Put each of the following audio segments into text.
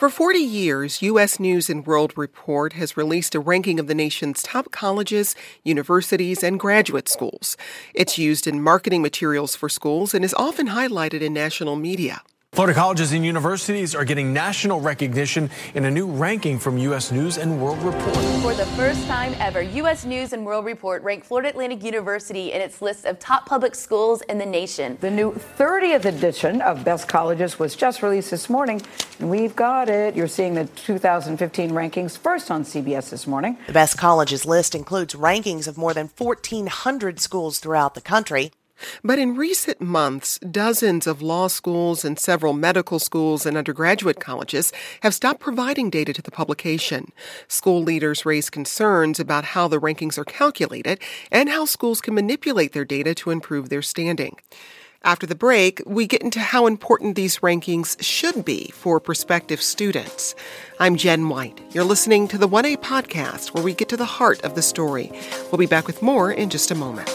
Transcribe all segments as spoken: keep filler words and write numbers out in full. For forty years, U S. News and World Report has released a ranking of the nation's top colleges, universities, and graduate schools. It's used in marketing materials for schools and is often highlighted in national media. Florida colleges and universities are getting national recognition in a new ranking from U S. News and World Report. For the first time ever, U S. News and World Report ranked Florida Atlantic University in its list of top public schools in the nation. The new thirtieth edition of Best Colleges was just released this morning, and we've got it. You're seeing the two thousand fifteen rankings first on C B S this morning. The Best Colleges list includes rankings of more than fourteen hundred schools throughout the country. But in recent months, dozens of law schools and several medical schools and undergraduate colleges have stopped providing data to the publication. School leaders raise concerns about how the rankings are calculated and how schools can manipulate their data to improve their standing. After the break, we get into how important these rankings should be for prospective students. I'm Jen White. You're listening to the one A podcast, where we get to the heart of the story. We'll be back with more in just a moment.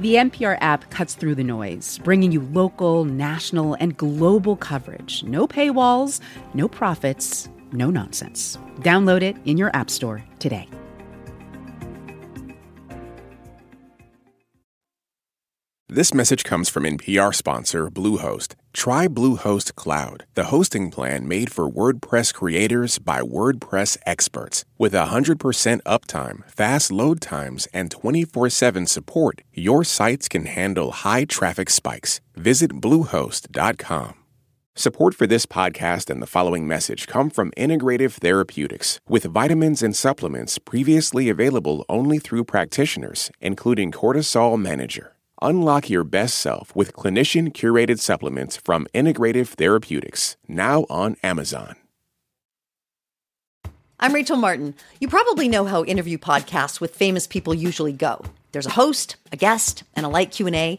The N P R app cuts through the noise, bringing you local, national, and global coverage. No paywalls, no profits, no nonsense. Download it in your app store today. This message comes from N P R sponsor Bluehost. Try Bluehost Cloud, the hosting plan made for WordPress creators by WordPress experts. With one hundred percent uptime, fast load times, and twenty-four seven support, your sites can handle high traffic spikes. Visit Bluehost dot com. Support for this podcast and the following message come from Integrative Therapeutics, with vitamins and supplements previously available only through practitioners, including Cortisol Manager. Unlock your best self with clinician-curated supplements from Integrative Therapeutics, now on Amazon. I'm Rachel Martin. You probably know how interview podcasts with famous people usually go. There's a host, a guest, and a light Q and A.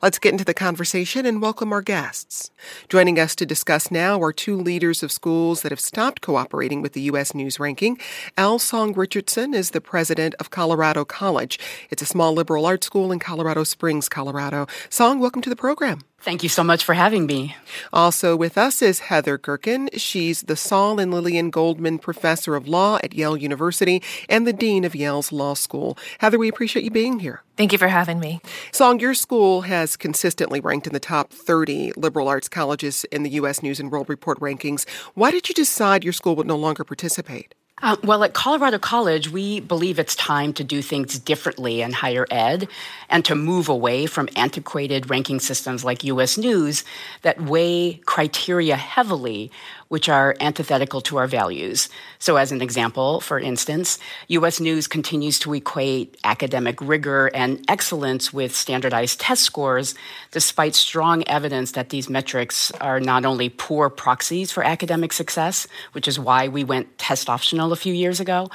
Let's get into the conversation and welcome our guests. Joining us to discuss now are two leaders of schools that have stopped cooperating with the U S. News ranking. Al Song Richardson is the president of Colorado College. It's a small liberal arts school in Colorado Springs, Colorado. Song, welcome to the program. Thank you so much for having me. Also with us is Heather Gerken. She's the Saul and Lillian Goldman Professor of Law at Yale University and the Dean of Yale's Law School. Heather, we appreciate you being here. Thank you for having me. Song, your school has consistently ranked in the top thirty liberal arts colleges in the U S. News and World Report rankings. Why did you decide your school would no longer participate? Uh, well, at Colorado College, we believe it's time to do things differently in higher ed and to move away from antiquated ranking systems like U S. News that weigh criteria heavily, which are antithetical to our values. So as an example, for instance, U S. News continues to equate academic rigor and excellence with standardized test scores, despite strong evidence that these metrics are not only poor proxies for academic success, which is why we went test optional a few years ago,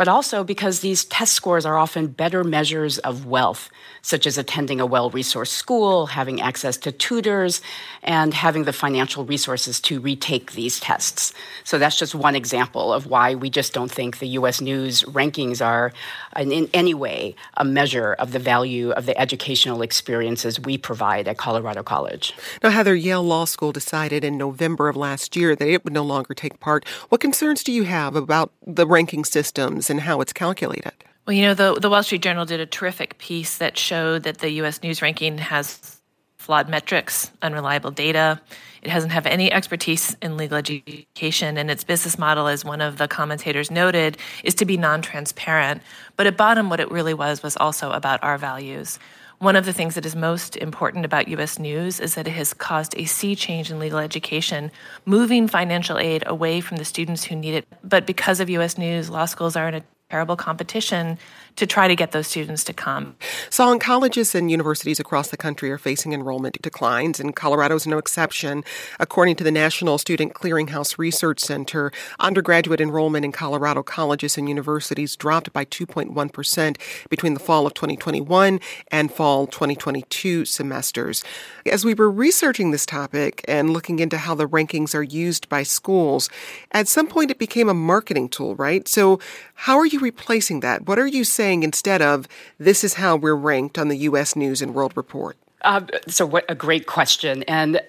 but also because these test scores are often better measures of wealth, such as attending a well-resourced school, having access to tutors, and having the financial resources to retake these tests. So that's just one example of why we just don't think the U S News rankings are in any way a measure of the value of the educational experiences we provide at Colorado College. Now, Heather, Yale Law School decided in November of last year that it would no longer take part. What concerns do you have about the ranking systems and how it's calculated? Well, you know, the, the Wall Street Journal did a terrific piece that showed that the U S News ranking has flawed metrics, unreliable data. It doesn't have any expertise in legal education, and its business model, as one of the commentators noted, is to be non-transparent. But at bottom, what it really was was also about our values. One of the things that is most important about U S News is that it has caused a sea change in legal education, moving financial aid away from the students who need it. But because of U S News, law schools are in a terrible competition to try to get those students to come. So, colleges and universities across the country are facing enrollment declines, and Colorado is no exception. According to the National Student Clearinghouse Research Center, undergraduate enrollment in Colorado colleges and universities dropped by two point one percent between the fall of twenty twenty-one and fall twenty twenty-two semesters. As we were researching this topic and looking into how the rankings are used by schools, at some point it became a marketing tool, right? So how are you replacing that? What are you saying? saying instead of, this is how we're ranked on the U S News and World Report? Uh, so what a great question. And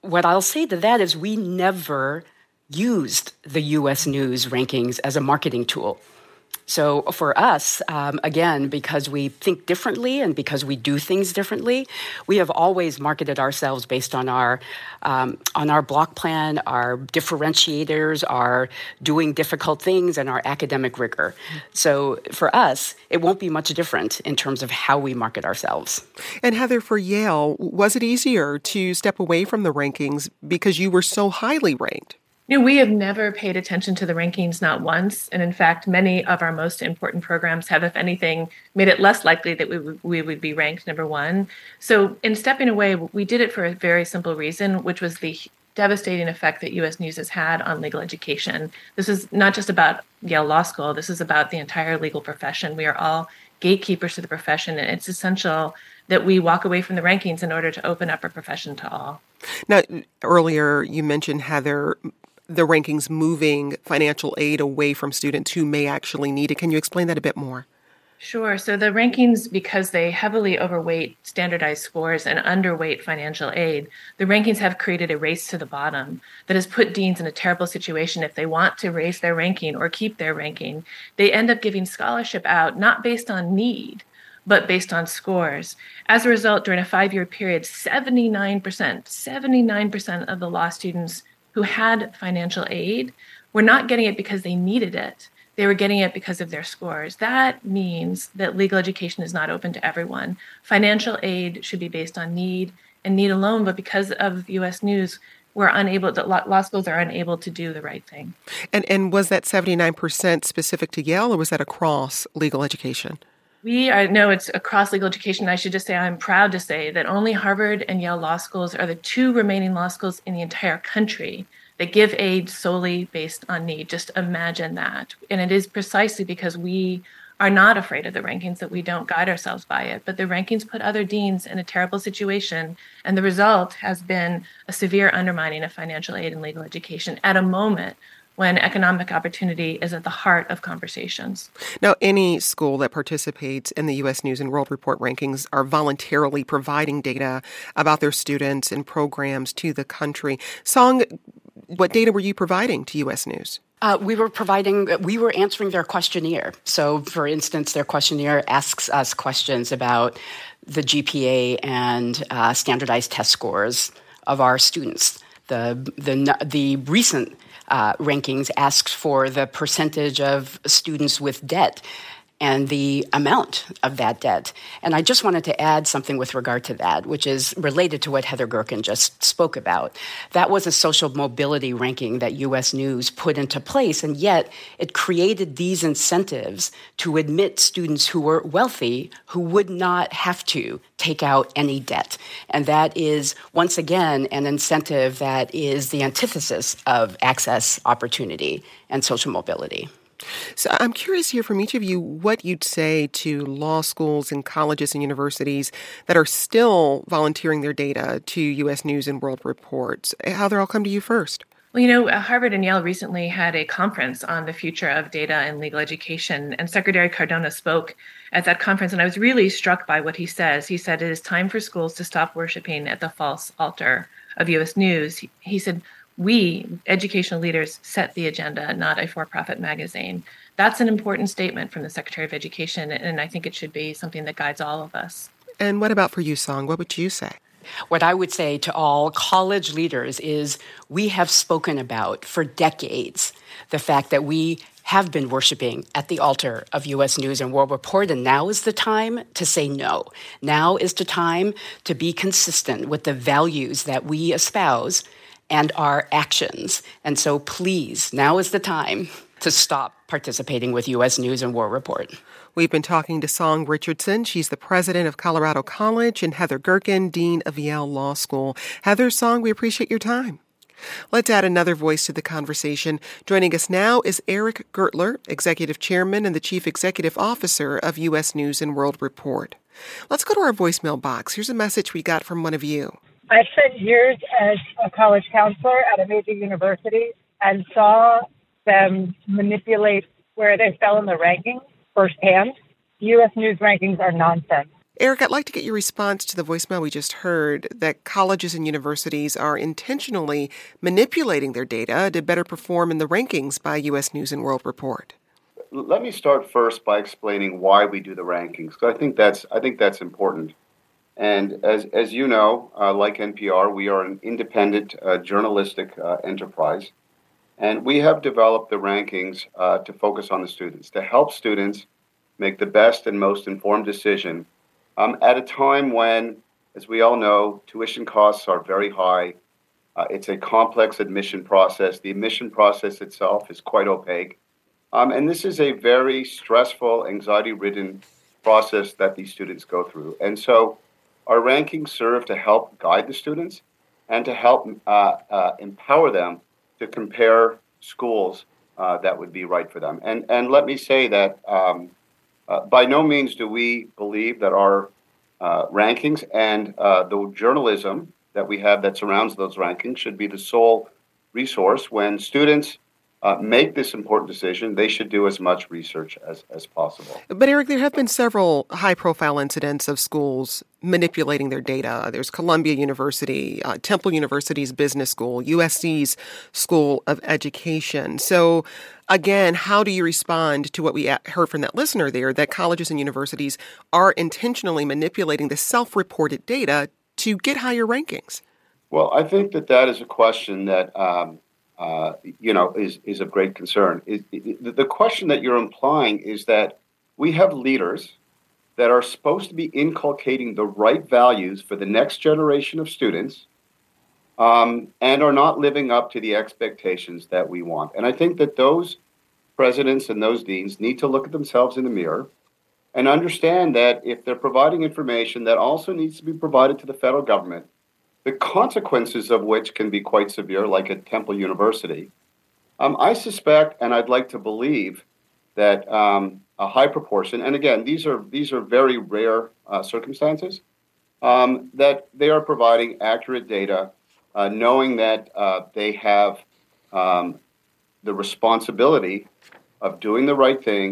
what I'll say to that is we never used the U S News rankings as a marketing tool. So for us, um, again, because we think differently and because we do things differently, we have always marketed ourselves based on our um, on our block plan, our differentiators, our doing difficult things, and our academic rigor. So for us, it won't be much different in terms of how we market ourselves. And Heather, for Yale, was it easier to step away from the rankings because you were so highly ranked? You know, we have never paid attention to the rankings, not once. And in fact, many of our most important programs have, if anything, made it less likely that we would, we would be ranked number one. So in stepping away, we did it for a very simple reason, which was the devastating effect that U S News has had on legal education. This is not just about Yale Law School. This is about the entire legal profession. We are all gatekeepers to the profession, and it's essential that we walk away from the rankings in order to open up our profession to all. Now, earlier you mentioned, Heather, the rankings moving financial aid away from students who may actually need it. Can you explain that a bit more? Sure. So the rankings, because they heavily overweight standardized scores and underweight financial aid, the rankings have created a race to the bottom that has put deans in a terrible situation. If they want to raise their ranking or keep their ranking, they end up giving scholarship out not based on need, but based on scores. As a result, during a five-year period, seventy-nine percent, seventy-nine percent of the law students who had financial aid were not getting it because they needed it. They were getting it because of their scores. That means that legal education is not open to everyone. Financial aid should be based on need and need alone, but because of U S News, we're unable to, law schools are unable to do the right thing. And and was that seventy-nine percent specific to Yale, or was that across legal education? We are, no, it's across legal education. I should just say I'm proud to say that only Harvard and Yale law schools are the two remaining law schools in the entire country that give aid solely based on need. Just imagine that. And it is precisely because we are not afraid of the rankings that we don't guide ourselves by it. But the rankings put other deans in a terrible situation, and the result has been a severe undermining of financial aid and legal education at a moment when economic opportunity is at the heart of conversations. Now, any school that participates in the U S News and World Report rankings are voluntarily providing data about their students and programs to the country. Song, what data were you providing to U S News? Uh, we were providing, we were answering their questionnaire. So, for instance, their questionnaire asks us questions about the G P A and uh, standardized test scores of our students. The the the recent Uh, rankings asks for the percentage of students with debt and the amount of that debt. And I just wanted to add something with regard to that, which is related to what Heather Gerken just spoke about. That was a social mobility ranking that U S News put into place, and yet it created these incentives to admit students who were wealthy who would not have to take out any debt. And that is, once again, an incentive that is the antithesis of access, opportunity, and social mobility. So I'm curious here from each of you what you'd say to law schools and colleges and universities that are still volunteering their data to U S. News and World Report. Heather, I'll come to you first. Well, you know, Harvard and Yale recently had a conference on the future of data in legal education, and Secretary Cardona spoke at that conference, and I was really struck by what he says. He said, it is time for schools to stop worshiping at the false altar of U S. News. He said, we, educational leaders, set the agenda, not a for-profit magazine. That's an important statement from the Secretary of Education, and I think it should be something that guides all of us. And what about for you, Song? What would you say? What I would say to all college leaders is we have spoken about for decades the fact that we have been worshiping at the altar of U S. News and World Report, and now is the time to say no. Now is the time to be consistent with the values that we espouse and our actions. And so please, now is the time to stop participating with U S. News and World Report. We've been talking to Song Richardson. She's the president of Colorado College, and Heather Gerken, dean of Yale Law School. Heather, Song, we appreciate your time. Let's add another voice to the conversation. Joining us now is Eric Gertler, executive chairman and the chief executive officer of U S. News and World Report. Let's go to our voicemail box. Here's a message we got from one of you. I spent years as a college counselor at a major university and saw them manipulate where they fell in the rankings firsthand. U S. News rankings are nonsense. Eric, I'd like to get your response to the voicemail we just heard that colleges and universities are intentionally manipulating their data to better perform in the rankings by U S. News and World Report. Let me start first by explaining why we do the rankings, because I think that's I think that's important. And as as you know, uh, like N P R, we are an independent uh, journalistic uh, enterprise. And we have developed the rankings uh, to focus on the students, to help students make the best and most informed decision um, at a time when, as we all know, tuition costs are very high. Uh, it's a complex admission process. The admission process itself is quite opaque. Um, and this is a very stressful, anxiety-ridden process that these students go through. And so our rankings serve to help guide the students and to help uh, uh, empower them to compare schools uh, that would be right for them. And and let me say that um, uh, by no means do we believe that our uh, rankings and uh, the journalism that we have that surrounds those rankings should be the sole resource. When students Uh, make this important decision, they should do as much research as, as possible. But Eric, there have been several high-profile incidents of schools manipulating their data. There's Columbia University, uh, Temple University's business school, U S C's School of Education. So again, how do you respond to what we heard from that listener there, that colleges and universities are intentionally manipulating the self-reported data to get higher rankings? Well, I think that that is a question that Um, Uh, you know, is, is of great concern. Is, is, the question that you're implying is that we have leaders that are supposed to be inculcating the right values for the next generation of students um, and are not living up to the expectations that we want. And I think that those presidents and those deans need to look at themselves in the mirror and understand that if they're providing information that also needs to be provided to the federal government, the consequences of which can be quite severe, like at Temple University. Um, I suspect, and I'd like to believe, that um, a high proportion, and again, these are these are very rare uh, circumstances, um, that they are providing accurate data, uh, knowing that uh, they have um, the responsibility of doing the right thing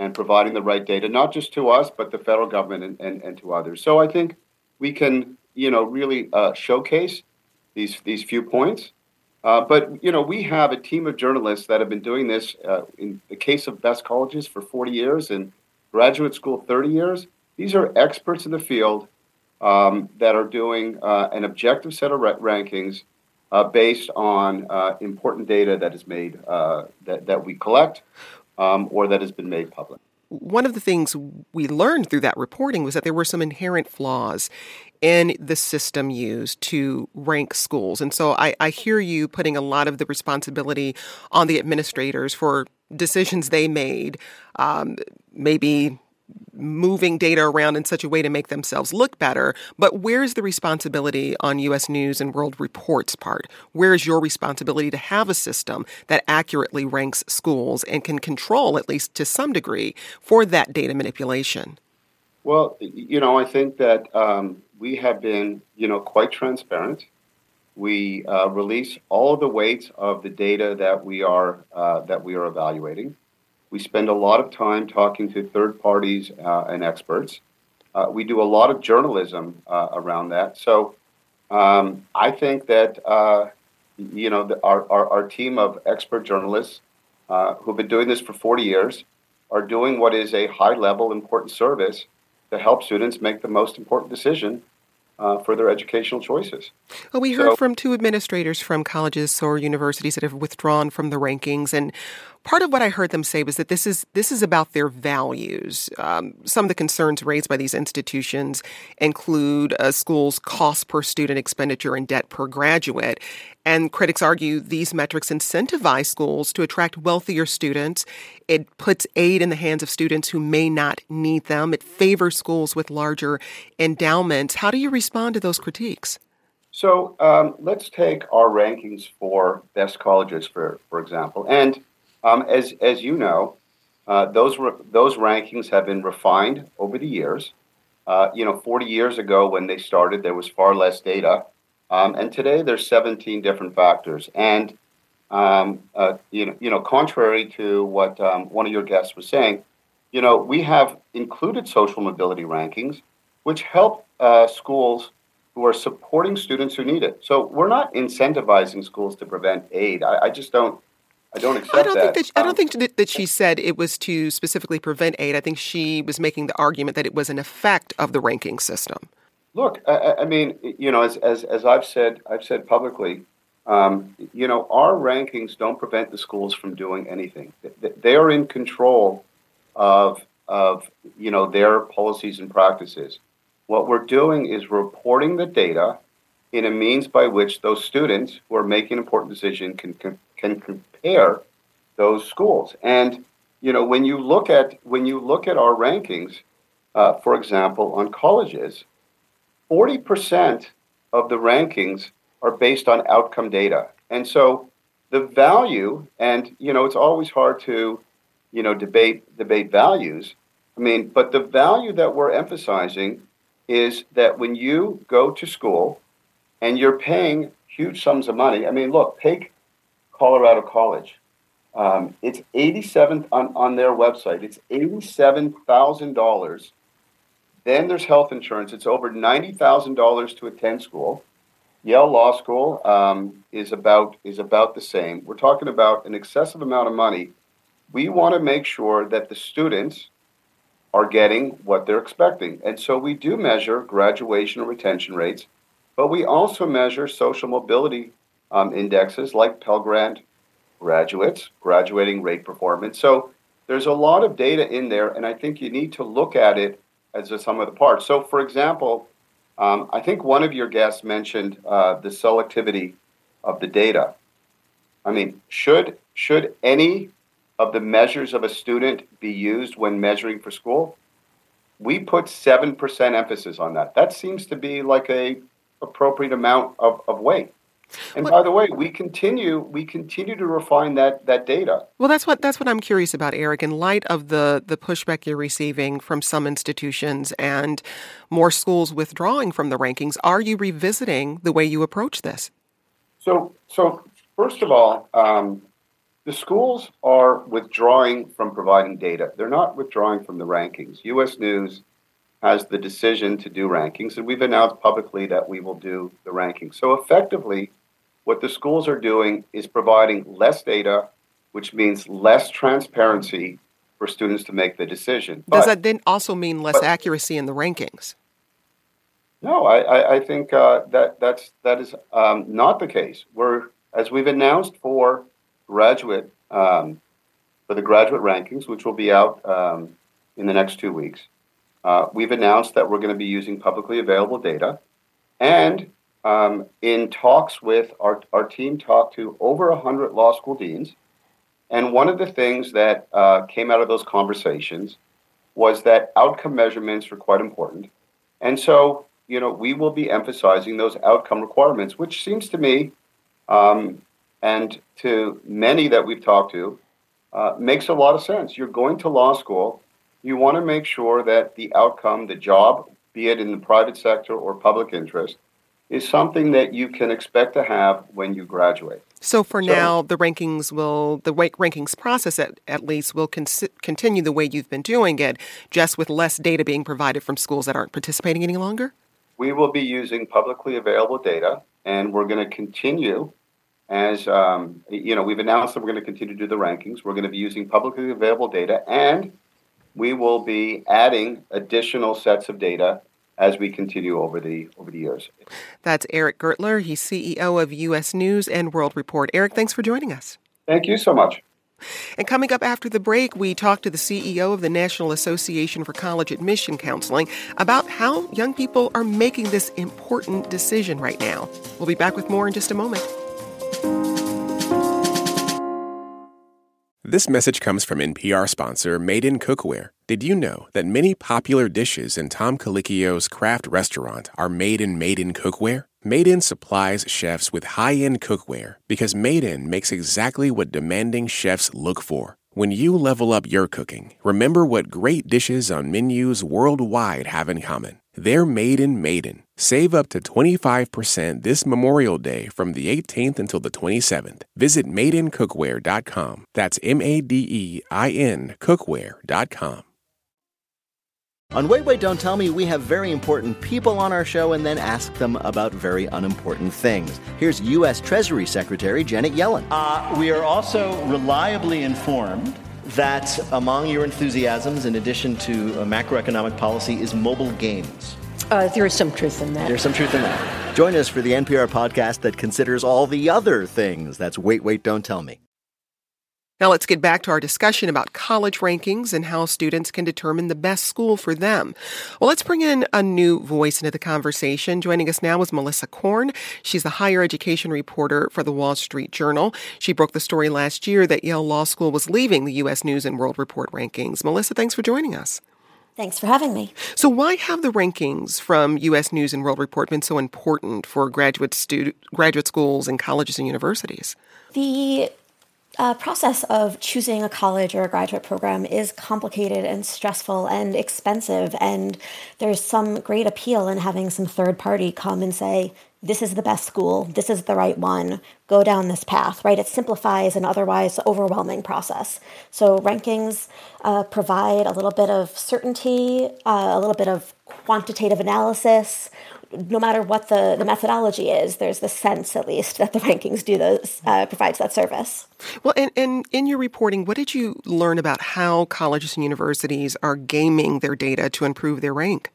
and providing the right data, not just to us, but the federal government and, and, and to others. So I think we can you know, really uh, showcase these these few points. Uh, but, you know, we have a team of journalists that have been doing this uh, in the case of best colleges for forty years and graduate school thirty years. These are experts in the field um, that are doing uh, an objective set of ra- rankings uh, based on uh, important data that is made, uh, that, that we collect um, or that has been made public. One of the things we learned through that reporting was that there were some inherent flaws in the system used to rank schools. And so I, I hear you putting a lot of the responsibility on the administrators for decisions they made, um, maybe moving data around in such a way to make themselves look better. But where's the responsibility on U S. News and World Report's part? Where is your responsibility to have a system that accurately ranks schools and can control, at least to some degree, for that data manipulation? Well, you know, I think that um, we have been, you know, quite transparent. We uh, release all the weights of the data that we are uh, that we are evaluating. We spend a lot of time talking to third parties uh, and experts. Uh, we do a lot of journalism uh, around that. So um, I think that, uh, you know, the, our, our, our team of expert journalists uh, who've been doing this for forty years are doing what is a high-level important service to help students make the most important decision Uh, for their educational choices. Well, we heard so, from two administrators from colleges or universities that have withdrawn from the rankings, and part of what I heard them say was that this is this is about their values. Um, some of the concerns raised by these institutions include a school's cost per student expenditure and debt per graduate. And critics argue these metrics incentivize schools to attract wealthier students. It puts aid in the hands of students who may not need them. It favors schools with larger endowments. How do you respond to those critiques? So um, let's take our rankings for best colleges, for for example. And um, as as you know, uh, those re- those rankings have been refined over the years. Uh, you know, forty years ago when they started, there was far less data. Um, and today there's seventeen different factors. And, um, uh, you know, you know, contrary to what um, one of your guests was saying, you know, we have included social mobility rankings, which help uh, schools who are supporting students who need it. So we're not incentivizing schools to prevent aid. I, I just don't. I don't accept I don't that. Think that. I don't um, think that she said it was to specifically prevent aid. I think she was making the argument that it was an effect of the ranking system. Look, I, I mean, you know, as, as as I've said, I've said publicly, um, you know, our rankings don't prevent the schools from doing anything. They are in control of of you know their policies and practices. What we're doing is reporting the data in a means by which those students who are making important decisions can can, can compare those schools. And you know, when you look at when you look at our rankings, uh, for example, on colleges. forty percent of the rankings are based on outcome data. And so the value, and, you know, it's always hard to, you know, debate debate values. I mean, but the value that we're emphasizing is that when you go to school and you're paying huge sums of money, I mean, look, take Colorado College. Um, it's eighty-seven thousand dollars on, on their website. It's eighty-seven thousand dollars. Then there's health insurance. It's over ninety thousand dollars to attend school. Yale Law School um, is about is about the same. We're talking about an excessive amount of money. We want to make sure that the students are getting what they're expecting. And so we do measure graduation and retention rates, but we also measure social mobility um, indexes like Pell Grant graduates, graduating rate performance. So there's a lot of data in there, and I think you need to look at it as a sum of the parts. So, for example, um, I think one of your guests mentioned uh, the selectivity of the data. I mean, should should any of the measures of a student be used when measuring for school? We put seven percent emphasis on that. That seems to be like a appropriate amount of, of weight. And by the way, we continue we continue to refine that that data. Well, that's what that's what I'm curious about, Eric. In light of the the pushback you're receiving from some institutions and more schools withdrawing from the rankings, are you revisiting the way you approach this? So, so first of all, um, the schools are withdrawing from providing data. They're not withdrawing from the rankings. U S. News has the decision to do rankings, and we've announced publicly that we will do the rankings. So effectively, what the schools are doing is providing less data, which means less transparency for students to make the decision. But, Does that then also mean less but, accuracy in the rankings? No, I, I, I think uh, that that's that is um, not the case. We're, as we've announced for graduate um, for the graduate rankings, which will be out um, in the next two weeks. Uh, we've announced that we're going to be using publicly available data. And um, in talks with our, our team talked to over one hundred law school deans. And one of the things that uh, came out of those conversations was that outcome measurements are quite important. And so, you know, we will be emphasizing those outcome requirements, which seems to me, um, and to many that we've talked to, uh, makes a lot of sense. You're going to law school. You want to make sure that the outcome, the job, be it in the private sector or public interest, is something that you can expect to have when you graduate. So for so, now, the rankings will, the rankings process at, at least will con- continue the way you've been doing it, just with less data being provided from schools that aren't participating any longer? We will be using publicly available data, and we're going to continue as, um, you know, we've announced that we're going to continue to do the rankings. We're going to be using publicly available data, and we will be adding additional sets of data as we continue over the over the years. That's Eric Gertler. He's C E O of U S News and World Report. Eric, thanks for joining us. Thank you so much. And coming up after the break, we talk to the C E O of the National Association for College Admission Counseling about how young people are making this important decision right now. We'll be back with more in just a moment. This message comes from N P R sponsor Made in Cookware. Did you know that many popular dishes in Tom Colicchio's Craft Restaurant are made in Made in Cookware? Made in supplies chefs with high-end cookware because Made in makes exactly what demanding chefs look for. When you level up your cooking, remember what great dishes on menus worldwide have in common. They're Made in Made in. Save up to twenty-five percent this Memorial Day from the eighteenth until the twenty-seventh. Visit made in cookware dot com. That's M A D E I N cookware dot com. On Wait, Wait, Don't Tell Me, we have very important people on our show and then ask them about very unimportant things. Here's U S Treasury Secretary Janet Yellen. Uh, we are also reliably informed that among your enthusiasms, in addition to uh, macroeconomic policy, is mobile games. Uh, there is some truth in that. There's some truth in that. Join us for the N P R podcast that considers all the other things. That's Wait, Wait, Don't Tell Me. Now let's get back to our discussion about college rankings and how students can determine the best school for them. Well, let's bring in a new voice into the conversation. Joining us now is Melissa Korn. She's the higher education reporter for the Wall Street Journal. She broke the story last year that Yale Law School was leaving the U S News and World Report rankings. Melissa, thanks for joining us. Thanks for having me. So why have the rankings from U S News and World Report been so important for graduate stud- graduate schools and colleges and universities? The Uh, process of choosing a college or a graduate program is complicated and stressful and expensive, and there's some great appeal in having some third party come and say, this is the best school, this is the right one, go down this path, right? It simplifies an otherwise overwhelming process. So rankings uh, provide a little bit of certainty, uh, a little bit of quantitative analysis. No matter what the, the methodology is, there's the sense, at least, that the rankings do those, uh, provides that service. Well, and, and in your reporting, what did you learn about how colleges and universities are gaming their data to improve their rank?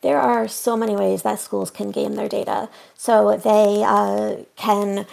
There are so many ways that schools can game their data. So they uh, can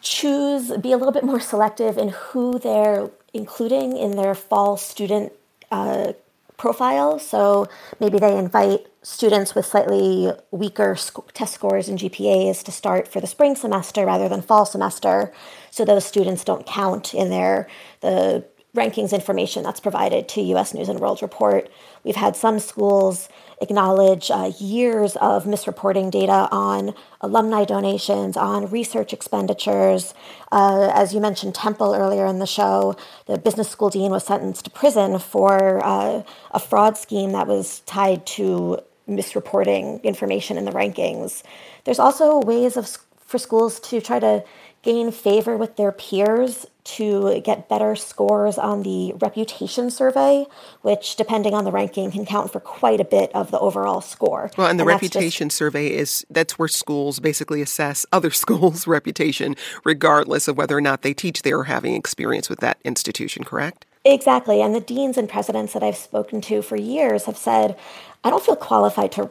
choose, be a little bit more selective in who they're including in their fall student uh, profile. So maybe they invite students with slightly weaker sc- test scores and G P As to start for the spring semester rather than fall semester, so those students don't count in their the rankings information that's provided to U S News and World Report. We've had some schools acknowledge uh, years of misreporting data on alumni donations, on research expenditures. Uh, as you mentioned, Temple earlier in the show, the business school dean was sentenced to prison for uh, a fraud scheme that was tied to misreporting information in the rankings. There's also ways of for schools to try to gain favor with their peers to get better scores on the reputation survey, which, depending on the ranking, can count for quite a bit of the overall score. Well, and the and reputation just, survey is, that's where schools basically assess other schools' reputation, regardless of whether or not they teach there or having experience with that institution, correct? Exactly. And the deans and presidents that I've spoken to for years have said, I don't feel qualified to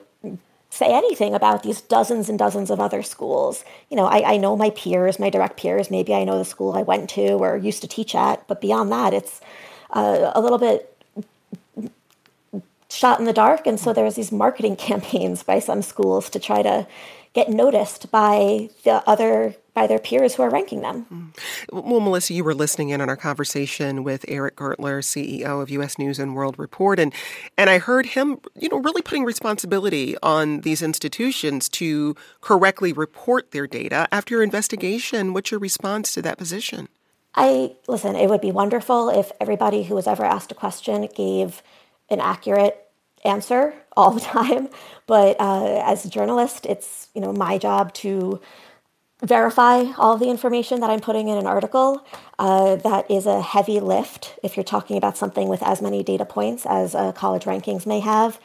say anything about these dozens and dozens of other schools. You know, I, I know my peers, my direct peers. Maybe I know the school I went to or used to teach at. But beyond that, it's uh, a little bit shot in the dark. And so there was these marketing campaigns by some schools to try to get noticed by the other by their peers who are ranking them. Well, Melissa, you were listening in on our conversation with Eric Gertler, C E O of U S. News and World Report, and and I heard him, you know, really putting responsibility on these institutions to correctly report their data. After your investigation, what's your response to that position? I listen. It would be wonderful if everybody who was ever asked a question gave an accurate answer all the time, but uh, as a journalist, it's you know my job to verify all the information that I'm putting in an article. Uh, that is a heavy lift if you're talking about something with as many data points as uh, college rankings may have,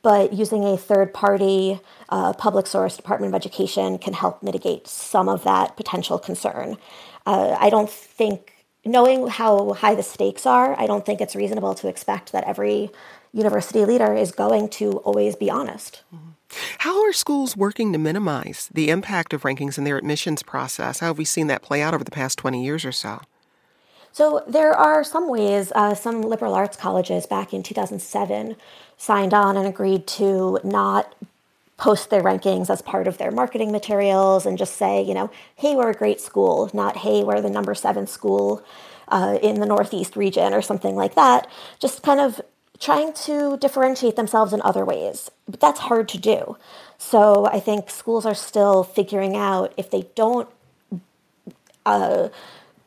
but using a third-party uh, public source, Department of Education, can help mitigate some of that potential concern. Uh, I don't think, knowing how high the stakes are, I don't think it's reasonable to expect that every university leader is going to always be honest. How are schools working to minimize the impact of rankings in their admissions process? How have we seen that play out over the past twenty years or so? So there are some ways. Uh, some liberal arts colleges back in two thousand seven signed on and agreed to not post their rankings as part of their marketing materials and just say, you know, hey, we're a great school, not hey, we're the number seven school uh, in the Northeast region or something like that. Just kind of trying to differentiate themselves in other ways. But that's hard to do. So I think schools are still figuring out if they don't uh,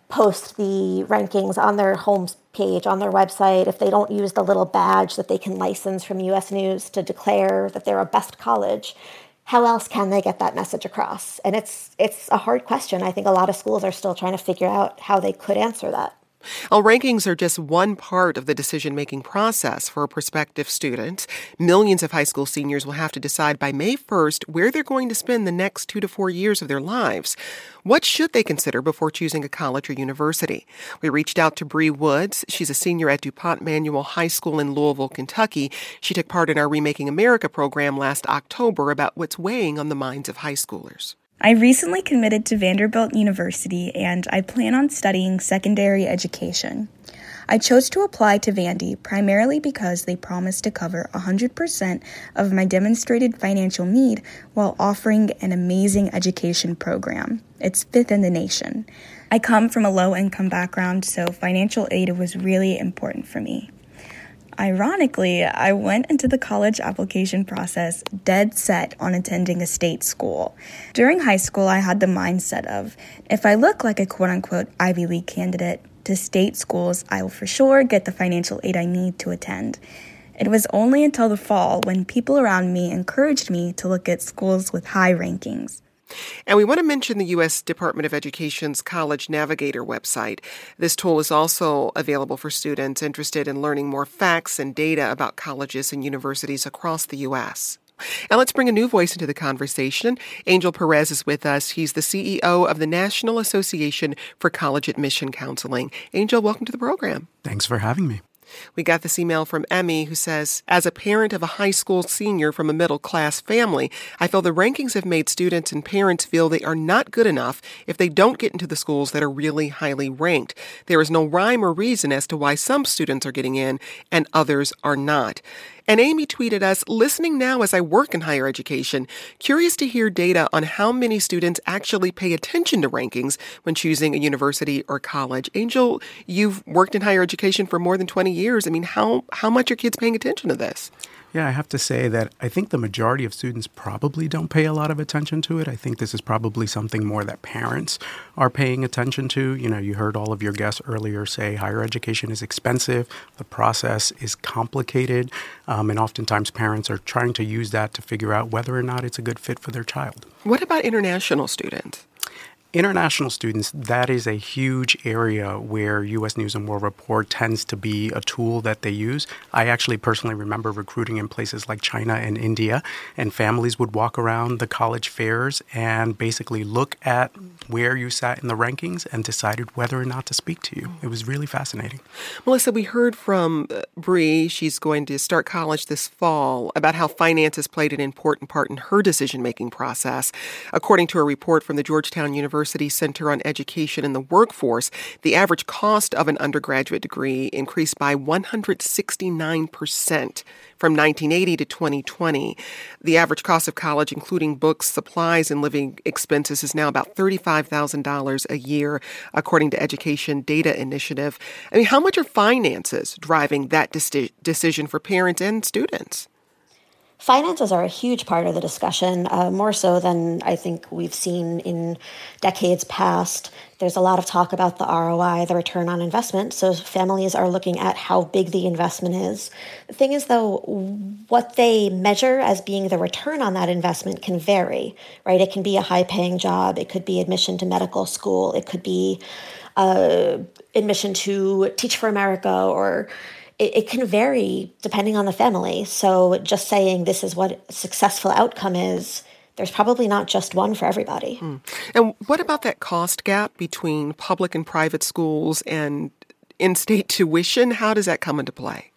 post the rankings on their home page, on their website, if they don't use the little badge that they can license from U S. News to declare that they're a best college, how else can they get that message across? And it's it's a hard question. I think a lot of schools are still trying to figure out how they could answer that. Well, rankings are just one part of the decision-making process for a prospective student. Millions of high school seniors will have to decide by May first where they're going to spend the next two to four years of their lives. What should they consider before choosing a college or university? We reached out to Bree Woods. She's a senior at DuPont Manual High School in Louisville, Kentucky. She took part in our Remaking America program last October about what's weighing on the minds of high schoolers. I recently committed to Vanderbilt University, and I plan on studying secondary education. I chose to apply to Vandy primarily because they promised to cover one hundred percent of my demonstrated financial need while offering an amazing education program. It's fifth in the nation. I come from a low-income background, so financial aid was really important for me. Ironically, I went into the college application process dead set on attending a state school. During high school, I had the mindset of, if I look like a quote-unquote Ivy League candidate to state schools, I will for sure get the financial aid I need to attend. It was only until the fall when people around me encouraged me to look at schools with high rankings. And we want to mention the U S. Department of Education's College Navigator website. This tool is also available for students interested in learning more facts and data about colleges and universities across the U S. And let's bring a new voice into the conversation. Angel Perez is with us. He's the C E O of the National Association for College Admission Counseling. Angel, welcome to the program. Thanks for having me. We got this email from Emmy who says, as a parent of a high school senior from a middle-class family, I feel the rankings have made students and parents feel they are not good enough if they don't get into the schools that are really highly ranked. There is no rhyme or reason as to why some students are getting in and others are not. And Amy tweeted us, listening now as I work in higher education, curious to hear data on how many students actually pay attention to rankings when choosing a university or college. Angel, you've worked in higher education for more than twenty years. I mean, how, how much are kids paying attention to this? Yeah, I have to say that I think the majority of students probably don't pay a lot of attention to it. I think this is probably something more that parents are paying attention to. You know, you heard all of your guests earlier say higher education is expensive, the process is complicated, um, and oftentimes parents are trying to use that to figure out whether or not it's a good fit for their child. What about international students? International students, that is a huge area where U S. News and World Report tends to be a tool that they use. I actually personally remember recruiting in places like China and India, and families would walk around the college fairs and basically look at where you sat in the rankings and decided whether or not to speak to you. It was really fascinating. Melissa, we heard from Bree, she's going to start college this fall, about how finances played an important part in her decision-making process. According to a report from the Georgetown University University Center on Education and the Workforce, the average cost of an undergraduate degree increased by one hundred sixty-nine percent from nineteen eighty to twenty twenty. The average cost of college, including books, supplies, and living expenses, is now about thirty-five thousand dollars a year, according to Education Data Initiative. I mean, how much are finances driving that deci- decision for parents and students? Finances are a huge part of the discussion, uh, more so than I think we've seen in decades past. There's a lot of talk about the R O I, the return on investment, so families are looking at how big the investment is. The thing is, though, what they measure as being the return on that investment can vary, right? It can be a high-paying job. It could be admission to medical school. It could be uh, admission to Teach for America, or it can vary depending on the family. So just saying this is what successful outcome is, there's probably not just one for everybody. Mm. And what about that cost gap between public and private schools and in-state tuition? How does that come into play?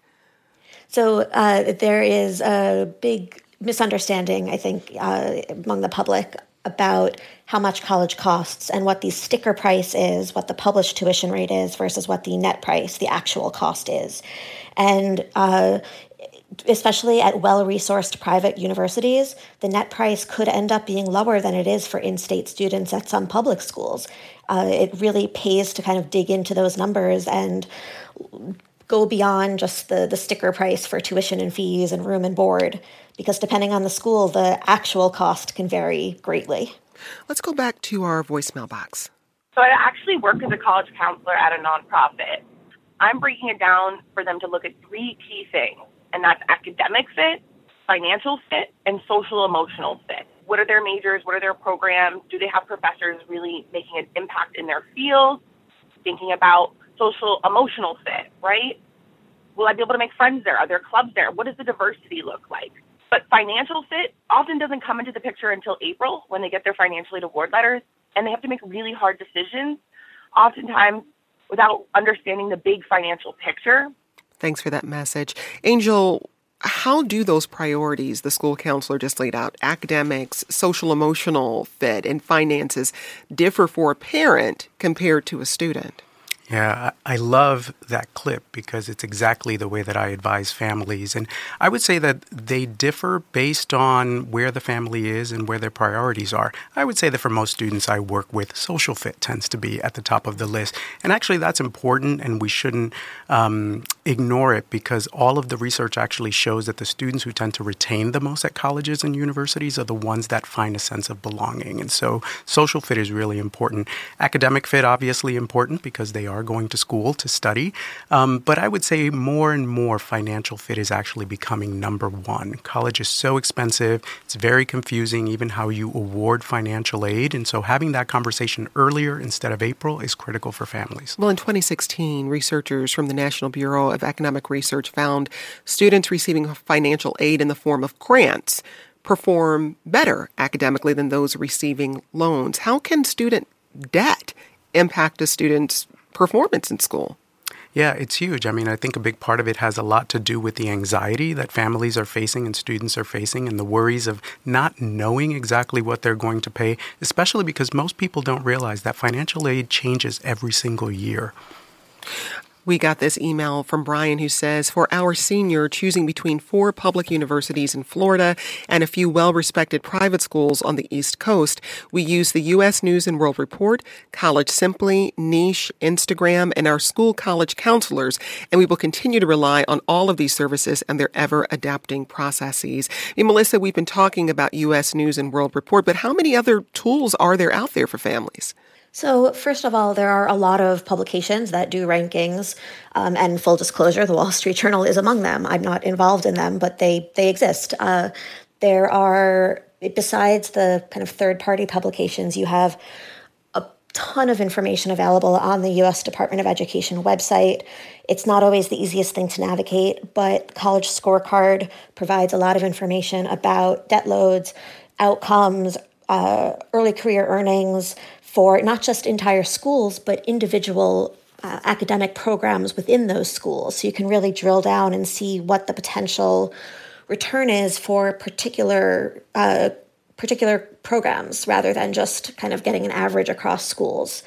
So uh, there is a big misunderstanding, I think, uh, among the public about how much college costs and what the sticker price is, what the published tuition rate is versus what the net price, the actual cost is. And uh, especially at well-resourced private universities, the net price could end up being lower than it is for in-state students at some public schools. Uh, it really pays to kind of dig into those numbers and go beyond just the, the sticker price for tuition and fees and room and board, because depending on the school, the actual cost can vary greatly. Let's go back to our voicemail box. So I actually work as a college counselor at a nonprofit. I'm breaking it down for them to look at three key things, and that's academic fit, financial fit, and social-emotional fit. What are their majors? What are their programs? Do they have professors really making an impact in their field? Thinking about social-emotional fit, right? Will I be able to make friends there? Are there clubs there? What does the diversity look like? But financial fit often doesn't come into the picture until April, when they get their financial aid award letters, and they have to make really hard decisions, oftentimes without understanding the big financial picture. Thanks for that message. Angel, how do those priorities the school counselor just laid out, academics, social-emotional fit, and finances, differ for a parent compared to a student? Yeah, I love that clip because it's exactly the way that I advise families. And I would say that they differ based on where the family is and where their priorities are. I would say that for most students I work with, social fit tends to be at the top of the list. And actually that's important, and we shouldn't um, ignore it, because all of the research actually shows that the students who tend to retain the most at colleges and universities are the ones that find a sense of belonging. And so social fit is really important. Academic fit, obviously important, because they are going to school to study. Um, but I would say more and more financial fit is actually becoming number one. College is so expensive. It's very confusing, even how you award financial aid. And so having that conversation earlier instead of April is critical for families. Well, in twenty sixteen, researchers from the National Bureau of Economic Research found students receiving financial aid in the form of grants perform better academically than those receiving loans. How can student debt impact a student's performance in school? Yeah, it's huge. I mean, I think a big part of it has a lot to do with the anxiety that families are facing and students are facing, and the worries of not knowing exactly what they're going to pay, especially because most people don't realize that financial aid changes every single year. We got this email from Brian, who says, for our senior, choosing between four public universities in Florida and a few well-respected private schools on the East Coast, we use the U S News and World Report, College Simply, Niche, Instagram, and our school college counselors, and we will continue to rely on all of these services and their ever-adapting processes. And Melissa, we've been talking about U S News and World Report, but how many other tools are there out there for families? So first of all, there are a lot of publications that do rankings, um, and full disclosure, the Wall Street Journal is among them. I'm not involved in them, but they they exist. Uh, there are, besides the kind of third-party publications, you have a ton of information available on the U S Department of Education website. It's not always the easiest thing to navigate, but College Scorecard provides a lot of information about debt loads, outcomes, uh, early career earnings, for not just entire schools, but individual uh, academic programs within those schools. So you can really drill down and see what the potential return is for particular uh, particular programs rather than just kind of getting an average across schools.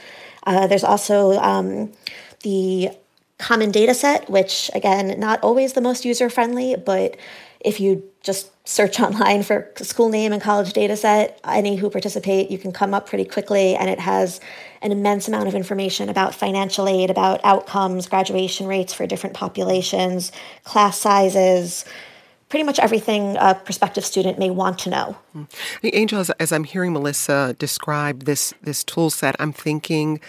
Uh, there's also um, the common data set, which, again, not always the most user-friendly, but if you just search online for school name and college data set, any who participate, you can come up pretty quickly, and it has an immense amount of information about financial aid, about outcomes, graduation rates for different populations, class sizes, pretty much everything a prospective student may want to know. Angel, as, as I'm hearing Melissa describe this, this tool set, I'm thinking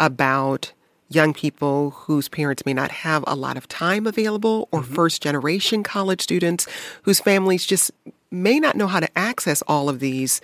about young people whose parents may not have a lot of time available, or mm-hmm. first-generation college students whose families just may not know how to access all of these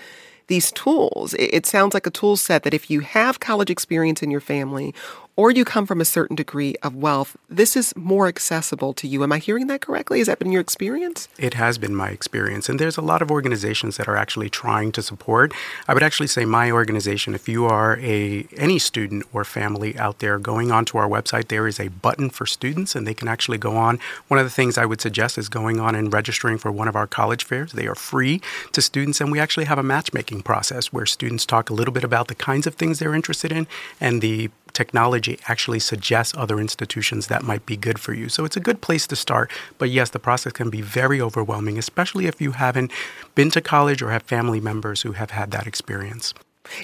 these tools. It, it sounds like a tool set that if you have college experience in your family or you come from a certain degree of wealth, this is more accessible to you. Am I hearing that correctly? Has that been your experience? It has been my experience. And there's a lot of organizations that are actually trying to support. I would actually say my organization, if you are a any student or family out there going onto our website, there is a button for students and they can actually go on. One of the things I would suggest is going on and registering for one of our college fairs. They are free to students. And we actually have a matchmaking process where students talk a little bit about the kinds of things they're interested in, and the technology actually suggests other institutions that might be good for you. So it's a good place to start. But yes, the process can be very overwhelming, especially if you haven't been to college or have family members who have had that experience.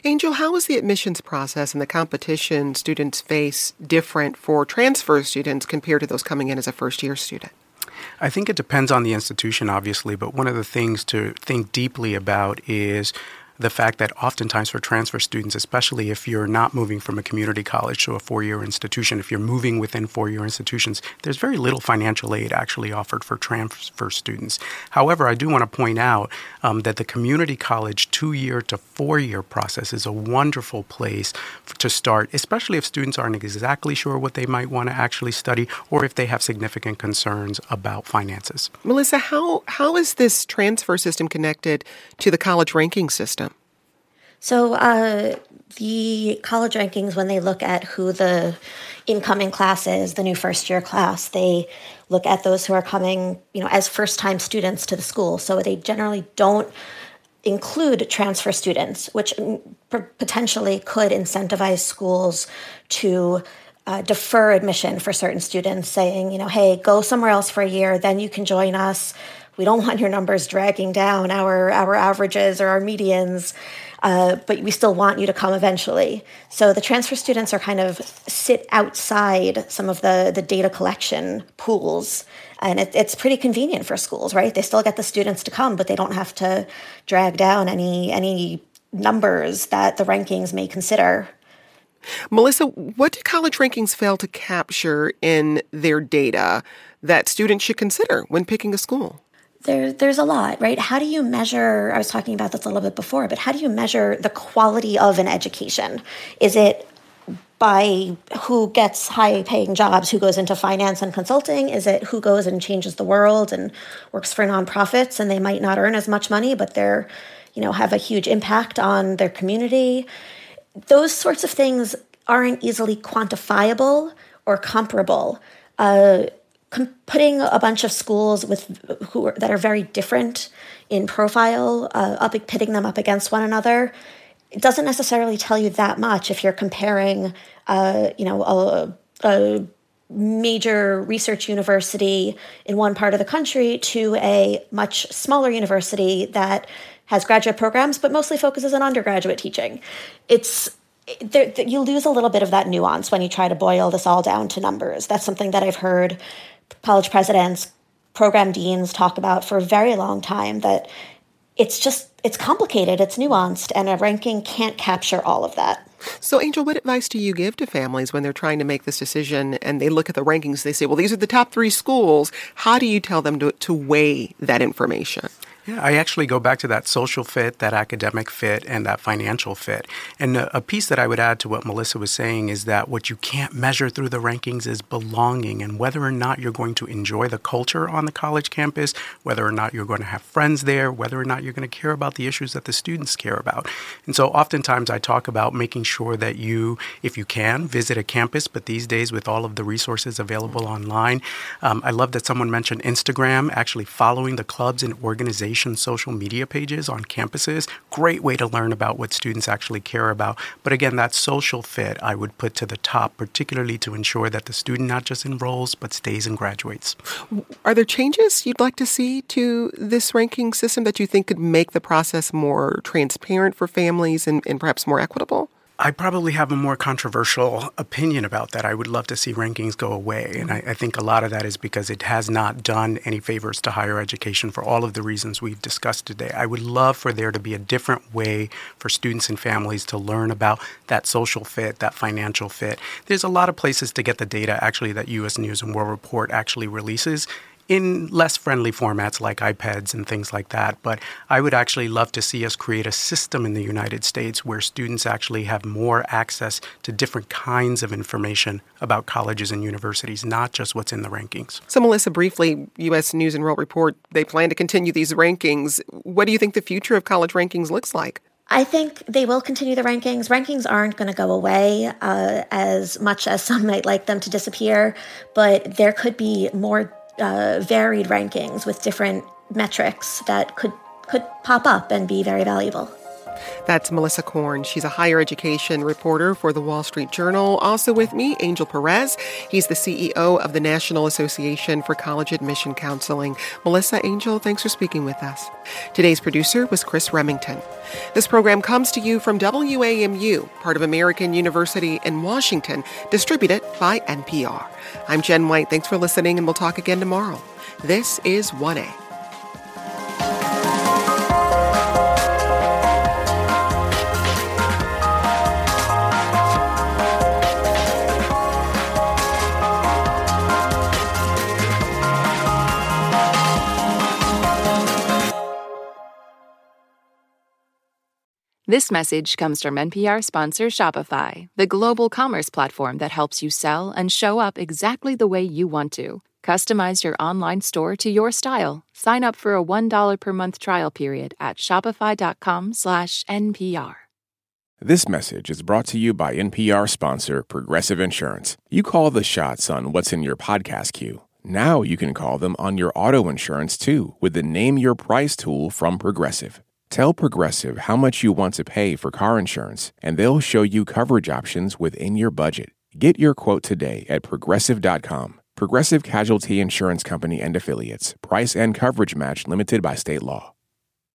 Angel, how is the admissions process and the competition students face different for transfer students compared to those coming in as a first-year student? I think it depends on the institution, obviously. But one of the things to think deeply about is the fact that oftentimes for transfer students, especially if you're not moving from a community college to a four-year institution, if you're moving within four-year institutions, there's very little financial aid actually offered for transfer students. However, I do want to point out um, that the community college two-year to four-year process is a wonderful place f- to start, especially if students aren't exactly sure what they might want to actually study or if they have significant concerns about finances. Melissa, how how is this transfer system connected to the college ranking system? So uh, the college rankings, when they look at who the incoming class is, the new first-year class, they look at those who are coming, you know, as first-time students to the school. So they generally don't include transfer students, which potentially could incentivize schools to uh, defer admission for certain students, saying, you know, hey, go somewhere else for a year, then you can join us. We don't want your numbers dragging down our, our averages or our medians, uh, but we still want you to come eventually. So the transfer students are kind of sit outside some of the, the data collection pools, and it, it's pretty convenient for schools, right? They still get the students to come, but they don't have to drag down any any numbers that the rankings may consider. Melissa, what do college rankings fail to capture in their data that students should consider when picking a school? There, there's a lot, right? How do you measure, I was talking about this a little bit before, but how do you measure the quality of an education? Is it by who gets high-paying jobs, who goes into finance and consulting? Is it who goes and changes the world and works for nonprofits, and they might not earn as much money, but they're, you know, have a huge impact on their community? Those sorts of things aren't easily quantifiable or comparable. Uh, Com- putting a bunch of schools with who are, that are very different in profile, uh, up pitting them up against one another, it doesn't necessarily tell you that much if you're comparing, uh, you know, a, a major research university in one part of the country to a much smaller university that has graduate programs but mostly focuses on undergraduate teaching. It's There, you lose a little bit of that nuance when you try to boil this all down to numbers. That's something that I've heard college presidents, program deans talk about for a very long time, that it's just, it's complicated, it's nuanced, and a ranking can't capture all of that. So, Angel, what advice do you give to families when they're trying to make this decision and they look at the rankings, they say, well, these are the top three schools. How do you tell them to, to weigh that information? Yeah, I actually go back to that social fit, that academic fit, and that financial fit. And a, a piece that I would add to what Melissa was saying is that what you can't measure through the rankings is belonging, and whether or not you're going to enjoy the culture on the college campus, whether or not you're going to have friends there, whether or not you're going to care about the issues that the students care about. And so oftentimes I talk about making sure that you, if you can, visit a campus, but these days with all of the resources available online, um, I love that someone mentioned Instagram, actually following the clubs and organizations education social media pages on campuses. Great way to learn about what students actually care about. But again, that social fit I would put to the top, particularly to ensure that the student not just enrolls, but stays and graduates. Are there changes you'd like to see to this ranking system that you think could make the process more transparent for families and, and perhaps more equitable? I probably have a more controversial opinion about that. I would love to see rankings go away. And I, I think a lot of that is because it has not done any favors to higher education for all of the reasons we've discussed today. I would love for there to be a different way for students and families to learn about that social fit, that financial fit. There's a lot of places to get the data, actually, that U S News and World Report actually releases, in less friendly formats like iPads and things like that. But I would actually love to see us create a system in the United States where students actually have more access to different kinds of information about colleges and universities, not just what's in the rankings. So, Melissa, briefly, U S News and World Report, they plan to continue these rankings. What do you think the future of college rankings looks like? I think they will continue the rankings. Rankings aren't going to go away uh, as much as some might like them to disappear, but there could be more Uh, varied rankings with different metrics that could, could pop up and be very valuable. That's Melissa Korn. She's a higher education reporter for The Wall Street Journal. Also with me, Angel Perez. He's the C E O of the National Association for College Admission Counseling. Melissa, Angel, thanks for speaking with us. Today's producer was Chris Remington. This program comes to you from W A M U, part of American University in Washington, distributed by N P R. I'm Jen White. Thanks for listening, and we'll talk again tomorrow. This is one A. This message comes from N P R sponsor Shopify, the global commerce platform that helps you sell and show up exactly the way you want to. Customize your online store to your style. Sign up for a one dollar per month trial period at shopify dot com slash N P R. This message is brought to you by N P R sponsor Progressive Insurance. You call the shots on what's in your podcast queue. Now you can call them on your auto insurance too with the Name Your Price tool from Progressive. Tell Progressive how much you want to pay for car insurance, and they'll show you coverage options within your budget. Get your quote today at progressive dot com. Progressive Casualty Insurance Company and Affiliates. Price and coverage match limited by state law.